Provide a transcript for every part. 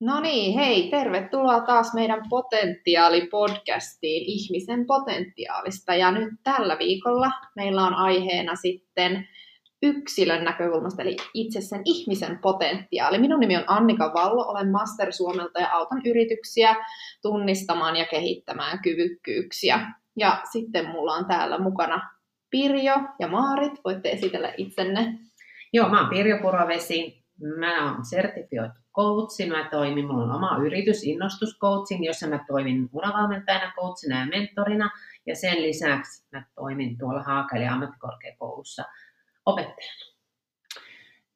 No niin, hei, tervetuloa taas meidän Potentiaali-podcastiin ihmisen potentiaalista. Ja nyt tällä viikolla meillä on aiheena sitten yksilön näkökulmasta, eli itse sen ihmisen potentiaali. Minun nimi on Annika Vallo, olen Master Suomelta ja autan yrityksiä tunnistamaan ja kehittämään kyvykkyyksiä. Ja sitten mulla on täällä mukana Pirjo ja Maarit, voitte esitellä itsenne. Joo, mä oon Pirjo Puravesi, mä oon sertifioitu coachi, mulla on oma yritys Innostus Coaching, jossa mä toimin uravalmentajana, coachina ja mentorina, ja sen lisäksi mä toimin tuolla Haakeli ammattikorkeakoulussa opettajana.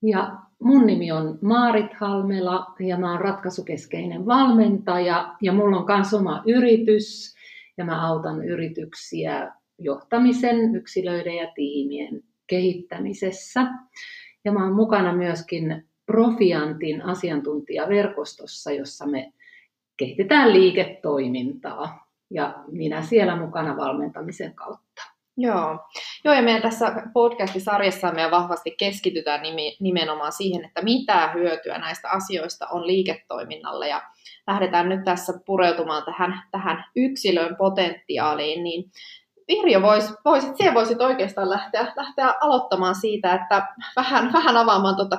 Ja mun nimi on Maarit Halmela ja mä oon ratkaisukeskeinen valmentaja ja mulla on myös oma yritys ja mä autan yrityksiä johtamisen, yksilöiden ja tiimien kehittämisessä. Ja mä oon mukana myöskin Profiantin asiantuntijaverkostossa, jossa me kehitetään liiketoimintaa ja minä siellä mukana valmentamisen kautta. Joo, ja meidän tässä podcast-sarjassa me vahvasti keskitytään nimenomaan siihen, että mitä hyötyä näistä asioista on liiketoiminnalle ja lähdetään nyt tässä pureutumaan tähän yksilön potentiaaliin, niin Pirjo, voisit oikeastaan lähteä aloittamaan siitä, että vähän avaamaan tuota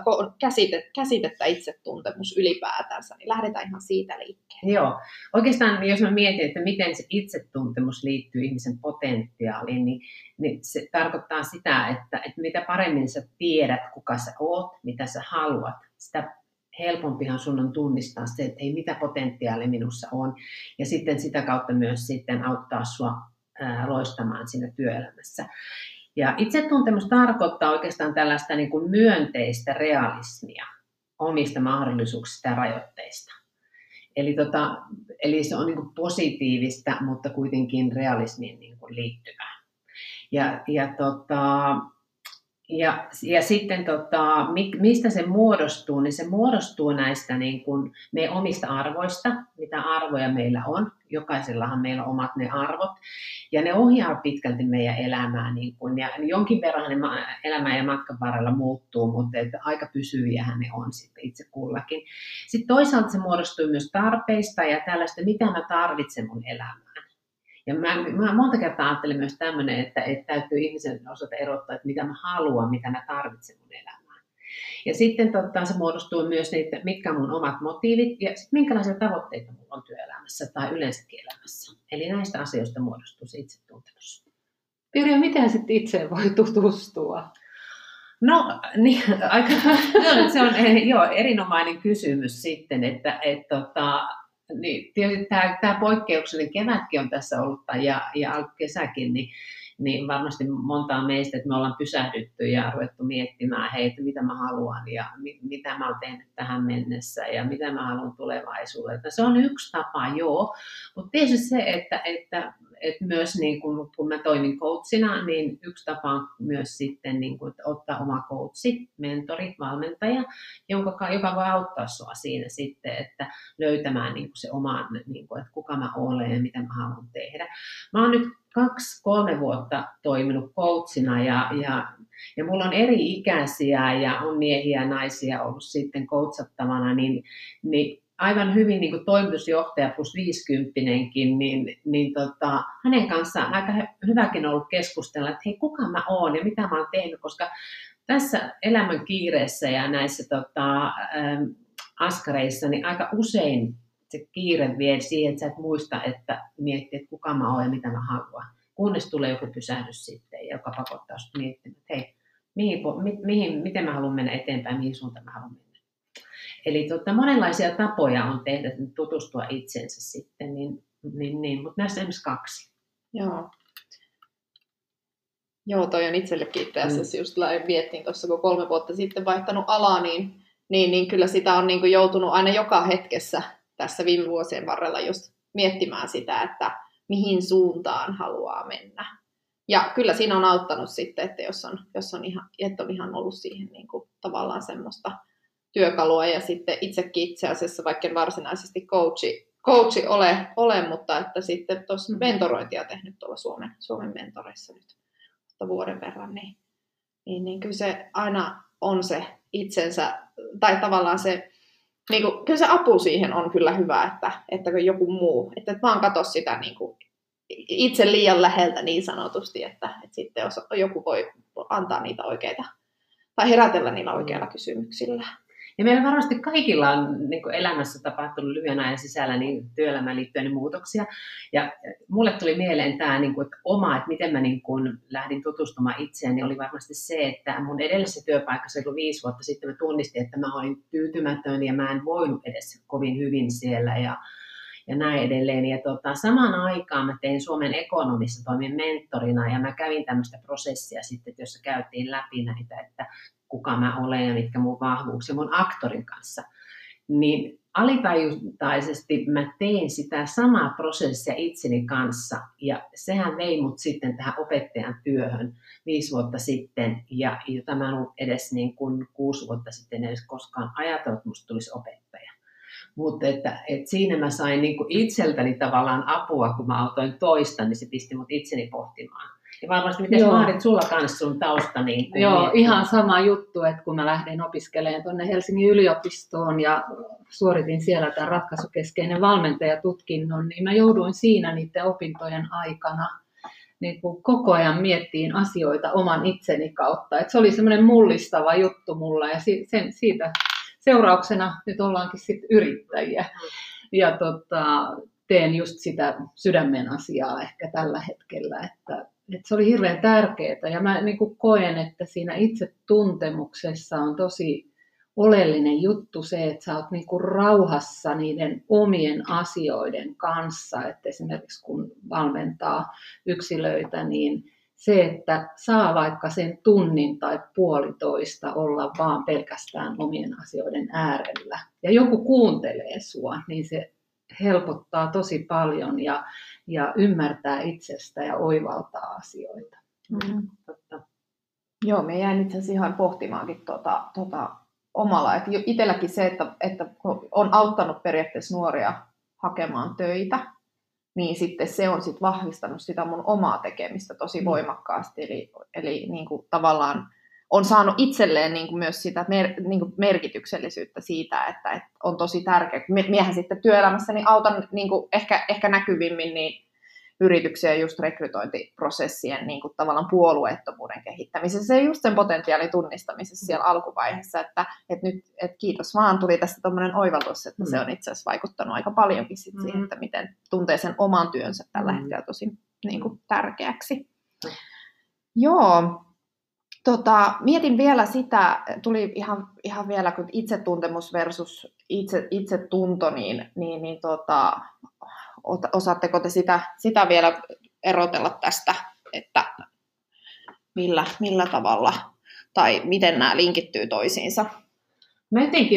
käsitettä itsetuntemus ylipäätänsä, niin lähdetään ihan siitä liikkeelle. Joo, oikeastaan jos mä mietin, että miten se itsetuntemus liittyy ihmisen potentiaaliin, niin se tarkoittaa sitä, että mitä paremmin sä tiedät, kuka sä oot, mitä sä haluat, sitä helpompihan sun on tunnistaa se, että hei, mitä potentiaali minussa on, ja sitten sitä kautta myös sitten auttaa sua loistamaan siinä työelämässä. Ja itsetuntemus tarkoittaa oikeastaan tällaista niin kuin myönteistä realismia omista mahdollisuuksista ja rajoitteista. Eli se on niin kuin positiivista, mutta kuitenkin realismiin niin kuin liittyvää. Ja sitten mistä se muodostuu, niin se muodostuu näistä niin kuin meidän omista arvoista, mitä arvoja meillä on. Jokaisellahan meillä on omat ne arvot, ja ne ohjaa pitkälti meidän elämää. Niin kuin, ja jonkin verran ne elämä ja matkan varrella muuttuu, mutta aika pysyviähän ne on sitten itse kullakin. Sitten toisaalta se muodostuu myös tarpeista ja tällaista, mitä mä tarvitsen mun elämään. Ja mä monta kertaa ajattelin myös tämmöinen, että täytyy ihmisen osata erottaa, että mitä mä haluan, mitä mä tarvitsen mun elämään. Ja sitten se muodostuu myös niitä, mitkä on mun omat motiivit ja sitten minkälaisia tavoitteita mulla on työelämässä tai yleensäkin elämässä. Eli näistä asioista muodostuu se itsetuntemus. Pirjo, miten sitten itse voi tutustua? No, niin, se on erinomainen kysymys sitten, että niin, tietysti tämä poikkeuksellinen kevätkin on tässä ollut, ja alkukesäkin, niin varmasti montaa meistä, että me ollaan pysähdytty ja ruvettu miettimään, hei, mitä mä haluan ja mitä mä oon tehnyt tähän mennessä ja mitä mä haluan tulevaisuudelle. Se on yksi tapa, joo, mutta tietysti se, että myös niin kun mä toimin coachina, niin yksi tapa on myös sitten niin kun, ottaa oma coachi, mentori, valmentaja, joka voi auttaa sua siinä sitten, että löytämään niin kun se oman, niin kun, että kuka mä olen ja mitä mä haluan tehdä. Mä oon nyt 2-3 vuotta toiminut coachina ja mulla on eri ikäisiä ja on miehiä ja naisia ollut sitten coachattavana, niin aivan hyvin niin kuin toimitusjohtaja plus 50-nenkin, niin hänen kanssaan aika hyväkin ollut keskustella, että hei, kuka mä oon ja mitä mä oon tehnyt, koska tässä elämän kiireessä ja näissä askareissa niin aika usein se kiire vie siihen, että sä et muista, että miettii, että kuka mä oon ja mitä mä haluan. Kunnes tulee joku pysähdys sitten, joka pakottaa sut miettimään, että hei, miten mä haluan mennä eteenpäin, mihin suuntaan mä haluan mennä. Eli monenlaisia tapoja on tehdä, että tutustua itsensä sitten, niin, mutta näissä esimerkiksi 2. Joo, toi on itsellekin tässä just viettiin tuossa, kun 3 vuotta sitten vaihtanut alaa, niin kyllä sitä on niin joutunut aina joka hetkessä tässä viime vuosien varrella just miettimään sitä, että mihin suuntaan haluaa mennä. Ja kyllä siinä on auttanut sitten, että jos on ihan ollut siihen niin kuin tavallaan semmoista työkalua ja sitten itsekin itse asiassa, vaikka en varsinaisesti coachi ole, mutta että sitten tuossa mentorointia tehnyt tuolla Suomen mentoreissa nyt vuoden verran, niin kyllä se aina on se itsensä, tai tavallaan se niin kuin, kyllä se apu siihen on kyllä hyvä, että kun joku muu, että vaan katso sitä niin kuin itse liian läheltä niin sanotusti, että sitten joku voi antaa niitä oikeita tai herätellä niillä oikeilla kysymyksillä. Ja meillä varmasti kaikilla on niin kuin elämässä tapahtunut lyhyen ajan sisällä niin työelämään liittyen niin muutoksia. Ja mulle tuli mieleen tämä, niin kuin, että miten mä niin kuin lähdin tutustumaan itseäni, niin oli varmasti se, että mun edellisessä työpaikassa oli 5 vuotta sitten mä tunnistin, että mä olin tyytymätön ja mä en voinut edes kovin hyvin siellä ja näin edelleen. Ja samaan aikaan mä tein Suomen Ekonomissa, toimin mentorina ja mä kävin tämmöistä prosessia sitten, jossa käytiin läpi näitä, että kuka mä olen ja mitkä mun vahvuuksia mun aktorin kanssa, niin alitajuntaisesti mä tein sitä samaa prosessia itseni kanssa ja sehän vei mut sitten tähän opettajan työhön 5 vuotta sitten ja jota mä en ollut edes niin kuin 6 vuotta sitten edes koskaan ajatellut, että musta tulisi opettaja. Mutta että siinä mä sain niin kuin itseltäni tavallaan apua, kun mä autoin toista, niin se pisti mut itseni pohtimaan. Ja varmasti, miten Maarit, sulla kanssa sun tausta? Niin joo, ihan sama juttu, että kun mä lähdin opiskelemaan tuonne Helsingin yliopistoon ja suoritin siellä tämän ratkaisukeskeinen valmentajatutkinnon, niin mä jouduin siinä niiden opintojen aikana niin kun koko ajan miettiin asioita oman itseni kautta. Et se oli semmoinen mullistava juttu mulla ja siitä seurauksena nyt ollaankin sitten yrittäjiä. Ja teen just sitä sydämen asiaa ehkä tällä hetkellä, että se oli hirveän tärkeää ja mä niin kuin koen, että siinä itsetuntemuksessa on tosi oleellinen juttu se, että sä oot niin kuin rauhassa niiden omien asioiden kanssa. Että esimerkiksi kun valmentaa yksilöitä, niin se, että saa vaikka sen tunnin tai puolitoista olla vaan pelkästään omien asioiden äärellä ja joku kuuntelee sua, niin se helpottaa tosi paljon ja ymmärtää itsestä ja oivaltaa asioita. Mm. Totta. Joo, me jäin itse asiassa ihan pohtimaankin omalla. Et itselläkin se, että on auttanut periaatteessa nuoria hakemaan töitä, niin sitten se on sit vahvistanut sitä mun omaa tekemistä tosi voimakkaasti. Eli niin kuin tavallaan on saanut itselleen niin kuin myös sitä merkityksellisyyttä siitä, että on tosi tärkeää. Miehän sitten työelämässä niin autan niin kuin ehkä näkyvimmin niin yrityksiä just rekrytointiprosessien niin kuin tavallaan puolueettomuuden kehittämisessä ja just sen potentiaalin tunnistamisessa siellä alkuvaiheessa, että nyt että kiitos vaan, tuli tästä tommoinen oivallus, että se on itse asiassa vaikuttanut aika paljonkin sit siihen, että miten tuntee sen oman työnsä tällä hetkellä tosi niin kuin tärkeäksi. Joo. Mietin vielä sitä, tuli ihan vielä, kun itsetuntemus versus itsetunto, niin osaatteko te sitä vielä erotella tästä, että millä tavalla tai miten nämä linkittyy toisiinsa?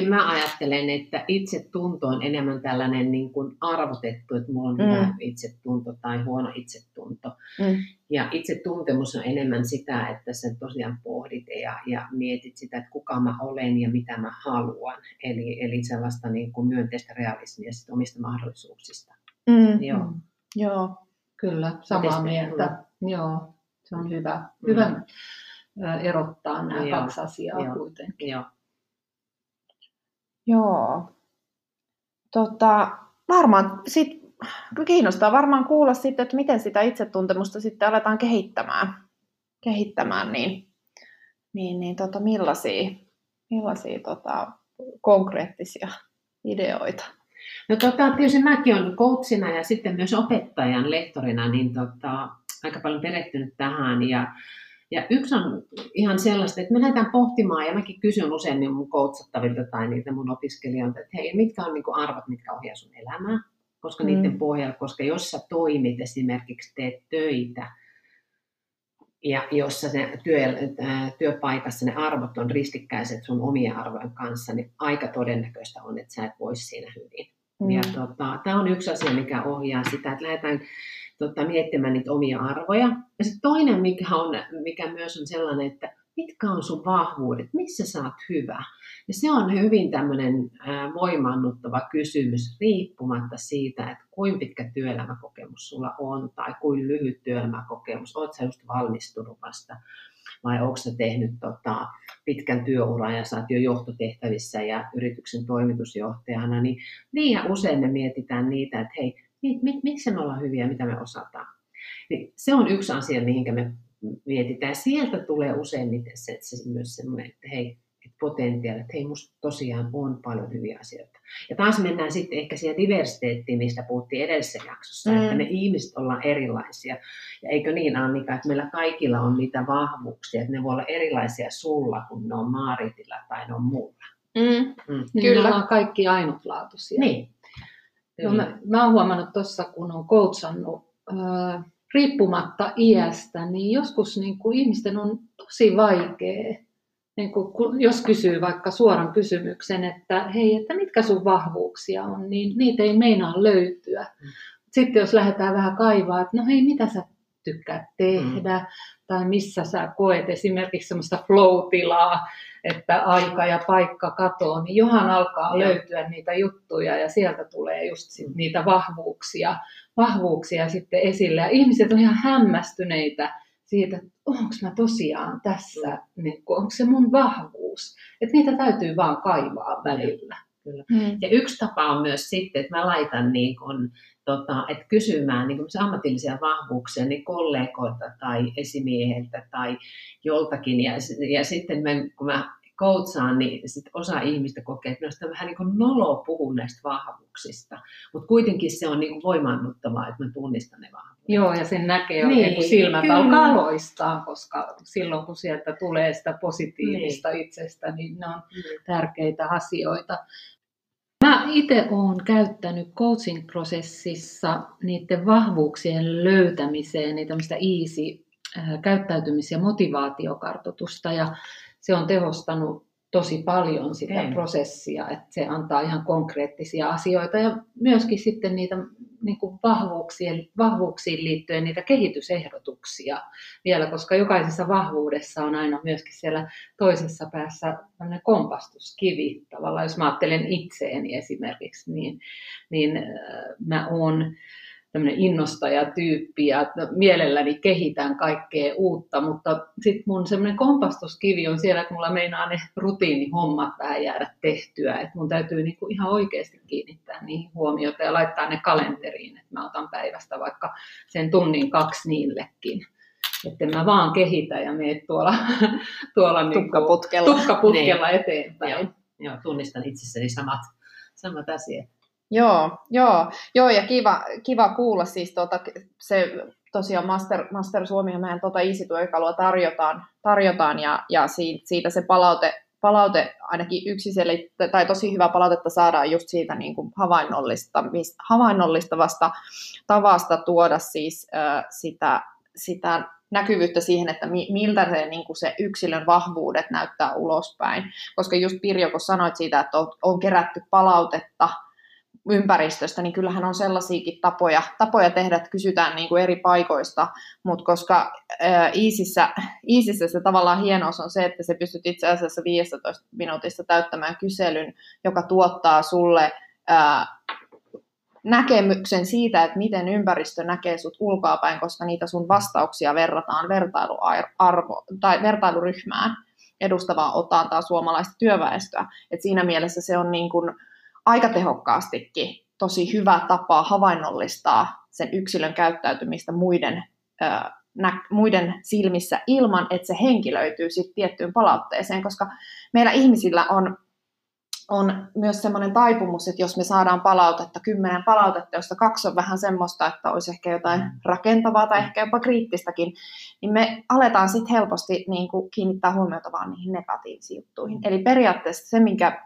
Mä ajattelen, että itsetunto on enemmän tällainen niin kuin arvotettu, että mulla on hyvä itsetunto tai huono itsetunto. Ja itsetuntemus on enemmän sitä, että sen tosiaan pohdit ja mietit sitä, että kuka mä olen ja mitä mä haluan. Eli sellaista niin kuin myönteistä realismia omista mahdollisuuksista. Joo. Joo, kyllä, samaa mieltä. Joo, se on hyvä erottaa nämä kaksi asiaa kuitenkin. Joo. Joo. Varmaan sit kiinnostaa varmaan kuulla sitten, että miten sitä itsetuntemusta sitten aletaan kehittämään niin millaisia konkreettisia ideoita. No tietysti mäkin olen coachina ja sitten myös opettajan lehtorina niin aika paljon perehtynyt tähän ja yksi on ihan sellaista, että me lähdetään pohtimaan, ja mäkin kysyn usein mun coachattavilta tai niitä mun opiskelijoilta, että hei, mitkä on niinku arvot, mitkä ohjaa sun elämää, koska niiden pohjalla, koska jos sä toimit esimerkiksi, teet töitä, ja jos sä työpaikassa ne arvot on ristikkäiset sun omien arvojen kanssa, niin aika todennäköistä on, että sä et voi siinä hyvin. Ja tämä on yksi asia, mikä ohjaa sitä, että lähdetään miettimään niitä omia arvoja. Ja sitten toinen, mikä myös on sellainen, että mitkä on sun vahvuudet, missä sä oot hyvä. Ja se on hyvin tämmöinen voimannuttava kysymys riippumatta siitä, että kuinka pitkä työelämäkokemus sulla on tai kuinka lyhyt työelämäkokemus, oot sä just valmistunut vasta. vai onko ne tehnyt pitkän työuran ja sä oot jo johtotehtävissä ja yrityksen toimitusjohtajana, niin liian usein me mietitään niitä, että hei, miksi me ollaan hyviä, mitä me osataan. Niin se on yksi asia, mihin me mietitään. Sieltä tulee usein se myös semmoinen, että hei, potentiaali, että hei, musta tosiaan on paljon hyviä asioita. Ja taas mennään sitten ehkä siihen diversiteettiin, mistä puhuttiin edellisessä jaksossa, että me ihmiset ollaan erilaisia. Ja eikö niin, Annika, että meillä kaikilla on niitä vahvuuksia, että ne voi olla erilaisia sulla, kun ne on Maaritilla tai ne on muulla. Kyllä. Me ollaan kaikki ainutlaatuisia. Niin. No, mä oon huomannut tuossa, kun on coachannut, riippumatta iästä, niin joskus niin kun ihmisten on tosi vaikea. Niin kun, jos kysyy vaikka suoran kysymyksen, että hei, että mitkä sun vahvuuksia on, niin niitä ei meinaa löytyä. Sitten jos lähdetään vähän kaivaa, että no hei, mitä sä tykkäät tehdä, tai missä sä koet esimerkiksi semmoista flow-tilaa, että aika ja paikka katoo, niin johan alkaa löytyä niitä juttuja, ja sieltä tulee just niitä vahvuuksia sitten esille. Ja ihmiset on ihan hämmästyneitä siitä, että onko mä tosiaan tässä, onko se mun vahvuus. Että niitä täytyy vaan kaivaa välillä. Kyllä. Ja yksi tapa on myös sitten, että mä laitan niin kun, että kysymään niin kun ammatillisia vahvuuksia niin kollegoilta tai esimieheltä tai joltakin. Ja sitten kun mä coachaan, niin sit osa ihmistä kokee, että ne on vähän niin kuin noloa puhua näistä vahvuuksista. Mutta kuitenkin se on niin kuin voimannuttavaa, että mä tunnistan ne vahvuudet. Joo, ja sen näkee oikein, kun silmät alkaa loistaa, koska silloin kun sieltä tulee sitä positiivista itsestä, niin ne on tärkeitä asioita. Mä itse olen käyttänyt coaching-prosessissa niiden vahvuuksien löytämiseen, niin tämmöistä EASI-käyttäytymis- ja motivaatiokartoitusta, ja se on tehostanut tosi paljon sitä prosessia, että se antaa ihan konkreettisia asioita ja myöskin sitten niitä niin kuin vahvuuksiin liittyen niitä kehitysehdotuksia vielä, koska jokaisessa vahvuudessa on aina myöskin siellä toisessa päässä tämmöinen kompastuskivi. Tavallaan jos mä ajattelen itseeni esimerkiksi, niin mä oon tämmöinen innostajatyyppi ja mielelläni kehitän kaikkea uutta, mutta sitten mun semmoinen kompastuskivi on siellä, että mulla meinaa ne rutiinihommat vähän jäädä tehtyä, että mun täytyy niinku ihan oikeasti kiinnittää niihin huomiota ja laittaa ne kalenteriin, että mä otan päivästä vaikka sen tunnin 2 niillekin. Että mä vaan kehitä ja mene tuolla tukkaputkella eteenpäin. Joo, tunnistan itsessäni samat asiat. Joo, ja kiva kuulla siis se tosiaan Master Suomihan meidän EASI-työkalua tarjotaan ja siitä se palaute ainakin tai tosi hyvä palautetta saadaan just siitä niin kuin havainnollistavasta tavasta tuoda siis sitä näkyvyyttä siihen, että miltä se, niin kuin se yksilön vahvuudet näyttää ulospäin, koska just Pirjo, kun sanoit siitä, että on kerätty palautetta ympäristöstä, niin kyllähän on sellaisiakin tapoja tehdä, että kysytään niin kuin eri paikoista, mutta koska EASIssä se tavallaan hienous on se, että se pystyt itse asiassa 15 minuutissa täyttämään kyselyn, joka tuottaa sulle näkemyksen siitä, että miten ympäristö näkee sut ulkoapäin, koska niitä sun vastauksia verrataan vertailuryhmään edustavaa otantaa suomalaista työväestöä. Et siinä mielessä se on niin kuin aika tehokkaastikin tosi hyvä tapa havainnollistaa sen yksilön käyttäytymistä muiden silmissä ilman, että se henkilöityy sitten tiettyyn palautteeseen, koska meillä ihmisillä on myös semmoinen taipumus, että jos me saadaan 10 palautetta, josta 2 on vähän semmoista, että olisi ehkä jotain rakentavaa tai ehkä jopa kriittistäkin, niin me aletaan sitten helposti niin kuin kiinnittää huomiota vaan niihin negatiivisiin juttuihin. Eli periaatteessa se, minkä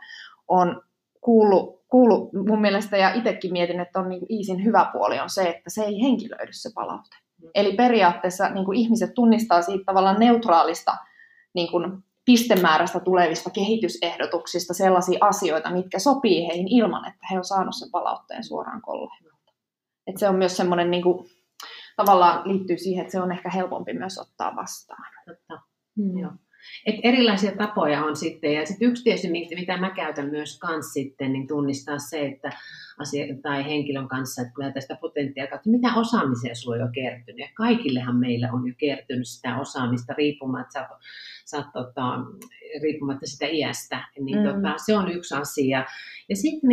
on kuulu mun mielestä, ja itsekin mietin, että on niin kuin EASIn hyvä puoli on se, että se ei henkilöidy se palaute. Eli periaatteessa niin kuin ihmiset tunnistaa siitä tavallaan neutraalista niin kuin pistemäärästä tulevista kehitysehdotuksista sellaisia asioita, mitkä sopii heihin ilman, että he on saanut sen palautteen suoraan kollegoilta. Se on myös semmoinen, niin kuin, tavallaan liittyy siihen, että se on ehkä helpompi myös ottaa vastaan. Totta. Joo. Että erilaisia tapoja on sitten, ja sitten yksi tietysti, mitä mä käytän myös kanssa sitten, niin tunnistaa se, että tai henkilön kanssa, että kyllä tästä potentiaalia, että mitä osaamisia sulla on jo kertynyt, ja kaikillehan meillä on jo kertynyt sitä osaamista riippumatta sitä iästä, niin se on yksi asia. Ja sitten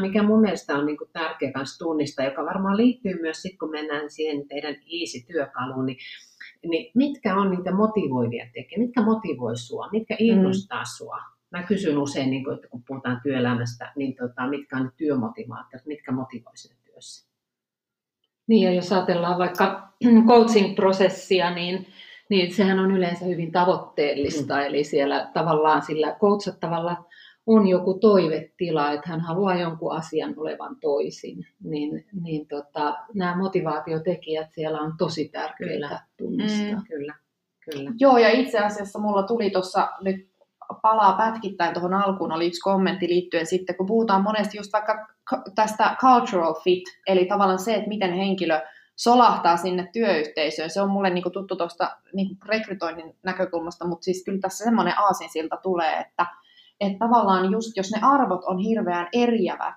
mikä mun mielestä on niinku tärkeä kanssa tunnistaa, joka varmaan liittyy myös sitten, kun mennään siihen teidän EASI-työkaluun, niin mitkä on niitä motivoivia tekijä, mitkä motivoi sua, mitkä innostaa sua. Mä kysyn usein, niin että kun puhutaan työelämästä, niin mitkä on työmotivaatiot, mitkä motivoi sinne työssä. Niin, ja jos ajatellaan vaikka coaching-prosessia, niin sehän on yleensä hyvin tavoitteellista. Eli siellä tavallaan sillä coachattavalla on joku toivetila, että hän haluaa jonkun asian olevan toisin. Niin, nämä motivaatiotekijät siellä on tosi tärkeää tunnistaa. Kyllä. Joo, ja itse asiassa mulla tuli tuossa nyt palaa pätkittäin tuohon alkuun, oli yksi kommentti liittyen sitten, kun puhutaan monesti just vaikka tästä cultural fit, eli tavallaan se, että miten henkilö solahtaa sinne työyhteisöön. Se on mulle niinku tuttu tuosta niinku rekrytoinnin näkökulmasta, mutta siis kyllä tässä semmoinen aasinsilta tulee, että tavallaan just jos ne arvot on hirveän eriävät,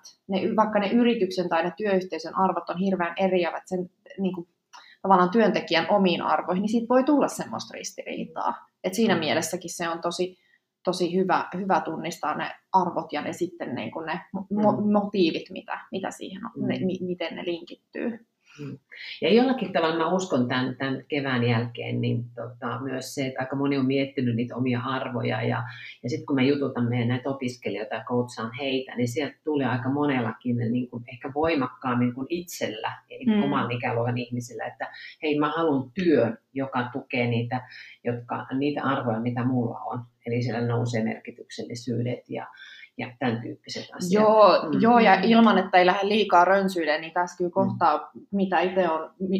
vaikka ne yrityksen tai ne työyhteisön arvot on hirveän eriävät sen niinku tavallaan työntekijän omiin arvoihin, niin siitä voi tulla semmoista ristiriitaa. Et siinä mielessäkin se on tosi hyvä tunnistaa ne arvot ja ne sitten niin kuin ne motiivit, mitä siihen on, miten ne linkittyy. Ja jollakin tavalla mä uskon tämän kevään jälkeen niin myös se, että aika moni on miettinyt niitä omia arvoja ja sitten kun me jututan meidän näitä opiskelijoita ja koutsaan heitä, niin sieltä tulee aika monellakin niin kuin ehkä voimakkaammin kuin itsellä, oman ikäluokan ihmisillä, että hei, mä haluan työn, joka tukee niitä arvoja, mitä mulla on. Eli siellä nousee merkityksellisyydet ja tämän tyyppiset asiat. Joo, ja ilman, että ei lähde liikaa rönsyylle, niin tässä kyllä kohtaa, mitä itse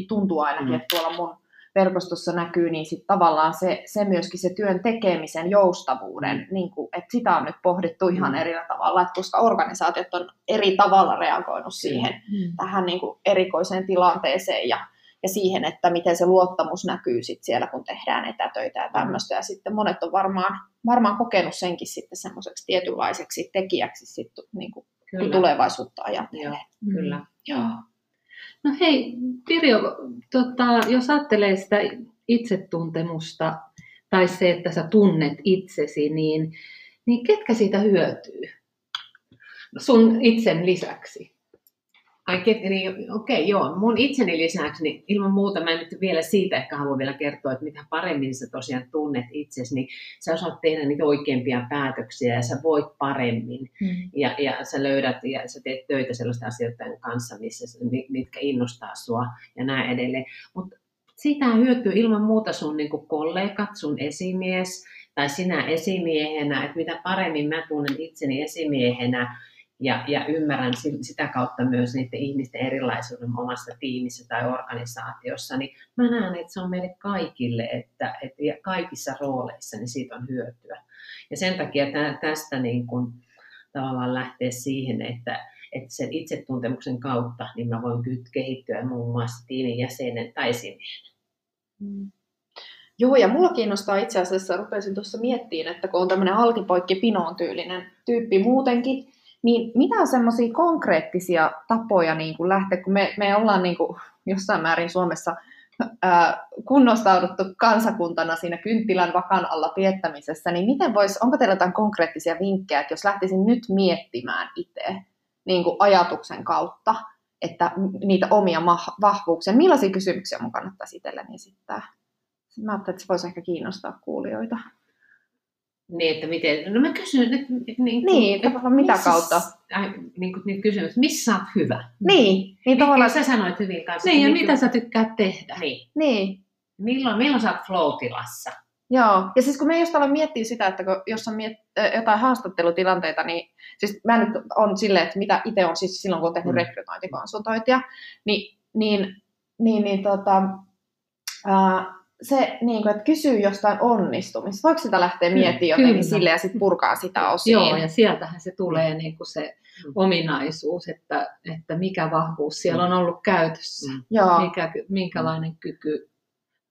tuntuu ainakin, että tuolla mun verkostossa näkyy, niin sitten tavallaan se myöskin se työn tekemisen joustavuuden, niin kuin, että sitä on nyt pohdittu ihan eri tavalla, että koska organisaatiot on eri tavalla reagoinut siihen tähän niin kuin erikoiseen tilanteeseen ja siihen, että miten se luottamus näkyy sit siellä, kun tehdään etätöitä ja tämmöistä. Ja sitten monet on varmaan kokenut senkin sitten semmoiseksi tietynlaiseksi tekijäksi sit, niin kuin tulevaisuutta ajatellen. Kyllä. Joo. No hei, Pirjo, jos ajattelee sitä itsetuntemusta tai se, että sä tunnet itsesi, niin ketkä siitä hyötyy sun itsen lisäksi? Okei, mun itseni lisäksi, niin ilman muuta mä nyt vielä siitä ehkä haluan vielä kertoa, että mitä paremmin sä tosiaan tunnet itsesi, niin sä osaat tehdä niitä oikeampia päätöksiä ja sä voit paremmin. Ja sä löydät ja sä teet töitä sellaisten asioiden kanssa, mitkä innostaa sua ja näin edelleen. Mutta siitä hyötyy ilman muuta sun niin kuin kollegat, sun esimies tai sinä esimiehenä, että mitä paremmin mä tunnen itseni esimiehenä, ja ymmärrän sitä kautta myös niiden ihmisten erilaisuuden omassa tiimissä tai organisaatiossa, niin mä näen, että se on meille kaikille, että ja kaikissa rooleissa niin siitä on hyötyä. Ja sen takia tästä niin kun tavallaan lähtee siihen, että sen itsetuntemuksen kautta niin mä voin kehittyä muun muassa tiimin jäsenen tai esimiehenä. Joo, ja mulla kiinnostaa itse asiassa, rupesin tuossa miettimään, että kun on tämmöinen haltipoikki pinoon tyylinen tyyppi muutenkin, niin mitä on semmoisia konkreettisia tapoja niin kuin lähteä, kun me ollaan niin kuin jossain määrin Suomessa kunnostauduttu kansakuntana siinä kynttilän vakan alla viettämisessä, niin onko teillä jotain konkreettisia vinkkejä, että jos lähtisin nyt miettimään itse niin kuin ajatuksen kautta, että niitä omia vahvuuksia, millaisia kysymyksiä mun kannattaisi itselleni esittää? Mä ajattelin, että se voisi ehkä kiinnostaa kuulijoita. Niin, että miten, no mä kysyn, mitä kautta? Niitä kysymyksiä, missä sä oot hyvä? Niin tavallaan. Sä sanoit hyvin kanssa. Niin, ja mitä sä tykkäät tehdä? Niin. Milloin sä oot flow-tilassa? Joo, ja siis kun me just aloin miettiä sitä, että jos on jotain haastattelutilanteita, niin siis mä nyt on silleen, että mitä itse on siis silloin, kun on tehnyt rekrytointikonsultointia, se, että kysyy jostain onnistumista. Voiko sitä lähteä miettimään jotenkin sille ja sitten purkaa sitä osiin? Joo, ja sieltähän se tulee niin kuin se ominaisuus, että mikä vahvuus siellä on ollut käytössä, minkälainen kyky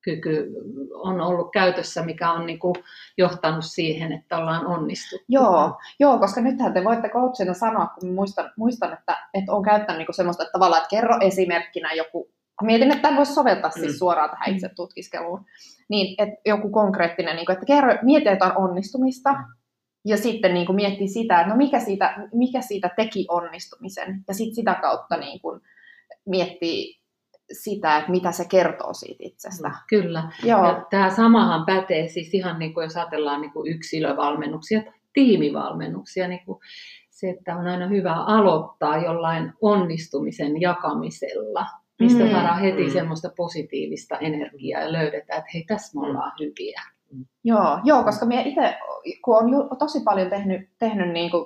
kyky on ollut käytössä, mikä on niinku johtanut siihen, että ollaan onnistuttu. Joo, koska nythän te voitte coachina sanoa, kun muistan että olen käyttänyt niinku semmoista, että tavallaan, että kerro esimerkkinä joku, mietin, että tämän voisi soveltaa siis suoraan tähän itse tutkiskeluun, niin että joku konkreettinen, niinku, että kerro, mieti jotain onnistumista, ja sitten niinku miettii sitä, että no mikä siitä teki onnistumisen, ja sitten sitä kautta niinku miettii sitä, että mitä se kertoo siitä itsestä. Kyllä. Joo. Ja tämä samahan pätee siis ihan niin kuin jos ajatellaan niin kuin yksilövalmennuksia tai tiimivalmennuksia. Niin kuin se, että on aina hyvä aloittaa jollain onnistumisen jakamisella, mistä saadaan heti semmoista positiivista energiaa ja löydetään, että hei, tässä me ollaan hyviä. Joo, koska minä itse, kun olen tosi paljon tehnyt niin kuin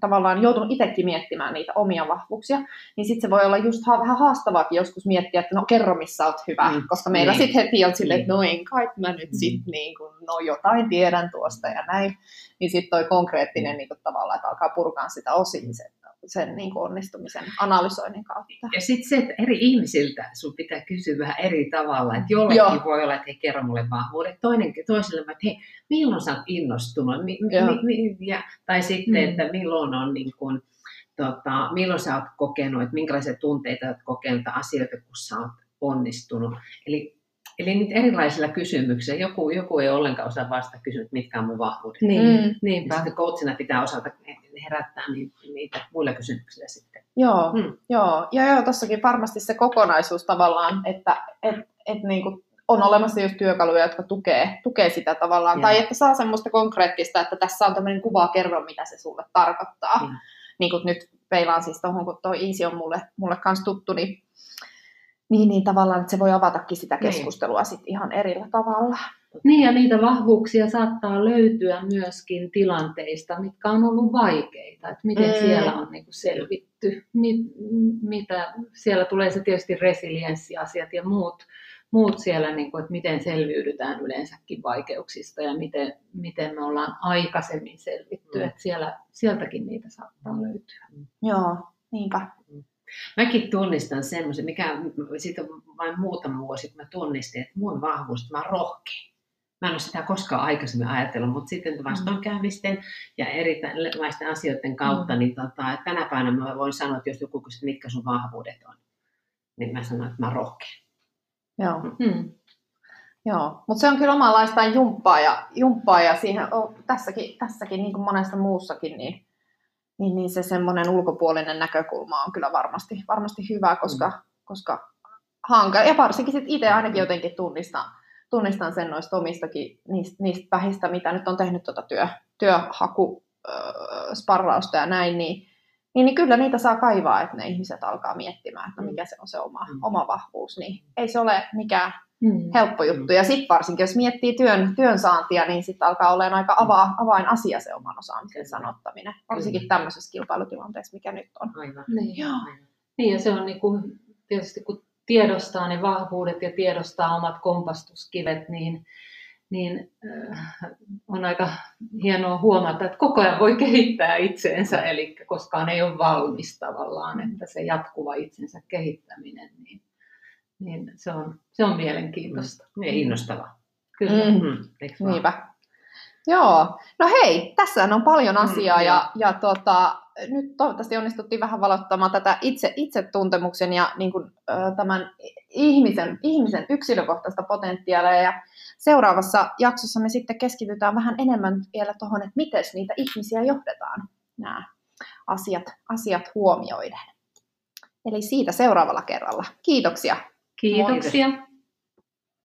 tavallaan joudun itsekin miettimään niitä omia vahvuuksia, niin sitten se voi olla just vähän haastavaakin joskus miettiä, että no kerro missä olet hyvä, koska meillä sitten heti on silleen, että no en kai mä nyt sitten niin kuin, no jotain tiedän tuosta ja näin, niin sitten toi konkreettinen niin kuin tavallaan, että alkaa purkaa sitä osiin sen niin kuin onnistumisen analysoinnin kautta. Ja sitten se, että eri ihmisiltä sun pitää kysyä vähän eri tavalla, että jollekin voi olla, että hei kerro mulle vahvuudet, toiselle, että hei milloin sä oot innostunut, tai sitten, että milloin on niin kuin, milloin sä oot kokenut, että minkälaisia tunteita oot kokenut, asioita, kun sä oot onnistunut. Eli nyt erilaisilla kysymyksillä. Joku ei ollenkaan osaa vastata kysyä, mitkä on mun vahvuudet. Niinpä. Sitten coachina pitää osata herättää niitä muilla kysymyksillä sitten. Joo, tossakin varmasti se kokonaisuus tavallaan, että niinku on olemassa just työkaluja, jotka tukee sitä tavallaan. Tai että saa semmoista konkreettista, että tässä on tämmöinen kuva, kerro mitä se sulle tarkoittaa. Niin kuin nyt peilaan siis tuohon, kun tuo EASI on mulle kanssa tuttu, niin tavallaan, että se voi avatakin sitä keskustelua sit ihan erillä tavalla. Niin, ja niitä vahvuuksia saattaa löytyä myöskin tilanteista, mitkä on ollut vaikeita. Että miten siellä on niinku selvitty, mitä siellä tulee se tietysti resilienssiasiat ja muut siellä, niinku, että miten selviydytään yleensäkin vaikeuksista ja miten me ollaan aikaisemmin selvitty. Että sieltäkin niitä saattaa löytyä. Joo, niinpä. Mäkin tunnistan semmoisen, mikä siitä on vain muutama vuosi, kun mä tunnistin, että mun vahvuus, että mä oon rohkea. Mä en ole sitä koskaan aikaisemmin ajatellut, mutta sitten vastoinkäymisten ja erilaisten asioiden kautta, niin tänä päivänä mä voin sanoa, että jos joku kysyy, mitkä sun vahvuudet on, niin mä sanon, että mä oon rohkea. Joo. Joo, mutta se on kyllä omanlaistaan jumppaa ja siihen on tässäkin niin kuin monessa muussakin, niin se semmoinen ulkopuolinen näkökulma on kyllä varmasti hyvä, koska hankala. Ja varsinkin sit itse ainakin jotenkin tunnistan sen noista omistakin, niistä vähistä, mitä nyt on tehnyt tuota työhakusparrausta ja näin, niin kyllä niitä saa kaivaa, että ne ihmiset alkaa miettimään, että mikä se on se oma vahvuus. Niin ei se ole mikään helppo juttu. Ja sitten varsinkin, jos miettii työn saantia, niin sitten alkaa olemaan aika avainasia se oman osaamisen sanottaminen. Varsinkin tämmöisessä kilpailutilanteessa, mikä nyt on. Aivan. Niin, ja se on niinku, tietysti, kun tiedostaa ne vahvuudet ja tiedostaa omat kompastuskivet, niin on aika hienoa huomata, että koko ajan voi kehittää itseensä, eli koskaan ei ole valmis tavallaan, että se jatkuva itsensä kehittäminen, niin se on mielenkiintoista. Ja innostavaa. Kyllä. Niinpä. Joo. No hei, tässä on paljon asiaa ja nyt toivottavasti onnistuttiin vähän valottamaan tätä itsetuntemuksen ja niin kuin, tämän ihmisen yksilökohtaista potentiaalia. Ja seuraavassa jaksossa me sitten keskitytään vähän enemmän vielä tuohon, että miten niitä ihmisiä johdetaan nämä asiat huomioiden. Eli siitä seuraavalla kerralla. Kiitoksia. Kiitoksia. Moi.